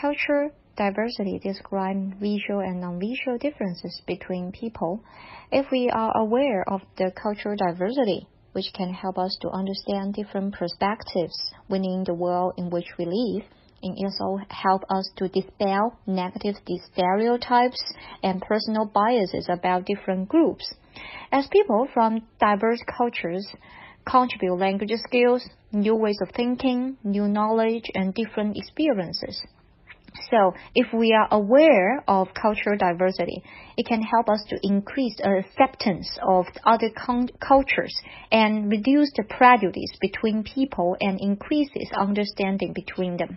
Culture diversity describes visual and non-visual differences between people. If we are aware of the cultural diversity, which can help us to understand different perspectives within the world in which we live, and also help us to dispel negative stereotypes and personal biases about different groups. As people from diverse cultures contribute language skills, new ways of thinking, new knowledge, and different experiences. So, if we are aware of cultural diversity, it can help us to increase acceptance of other cultures and reduce the prejudice between people and increases understanding between them.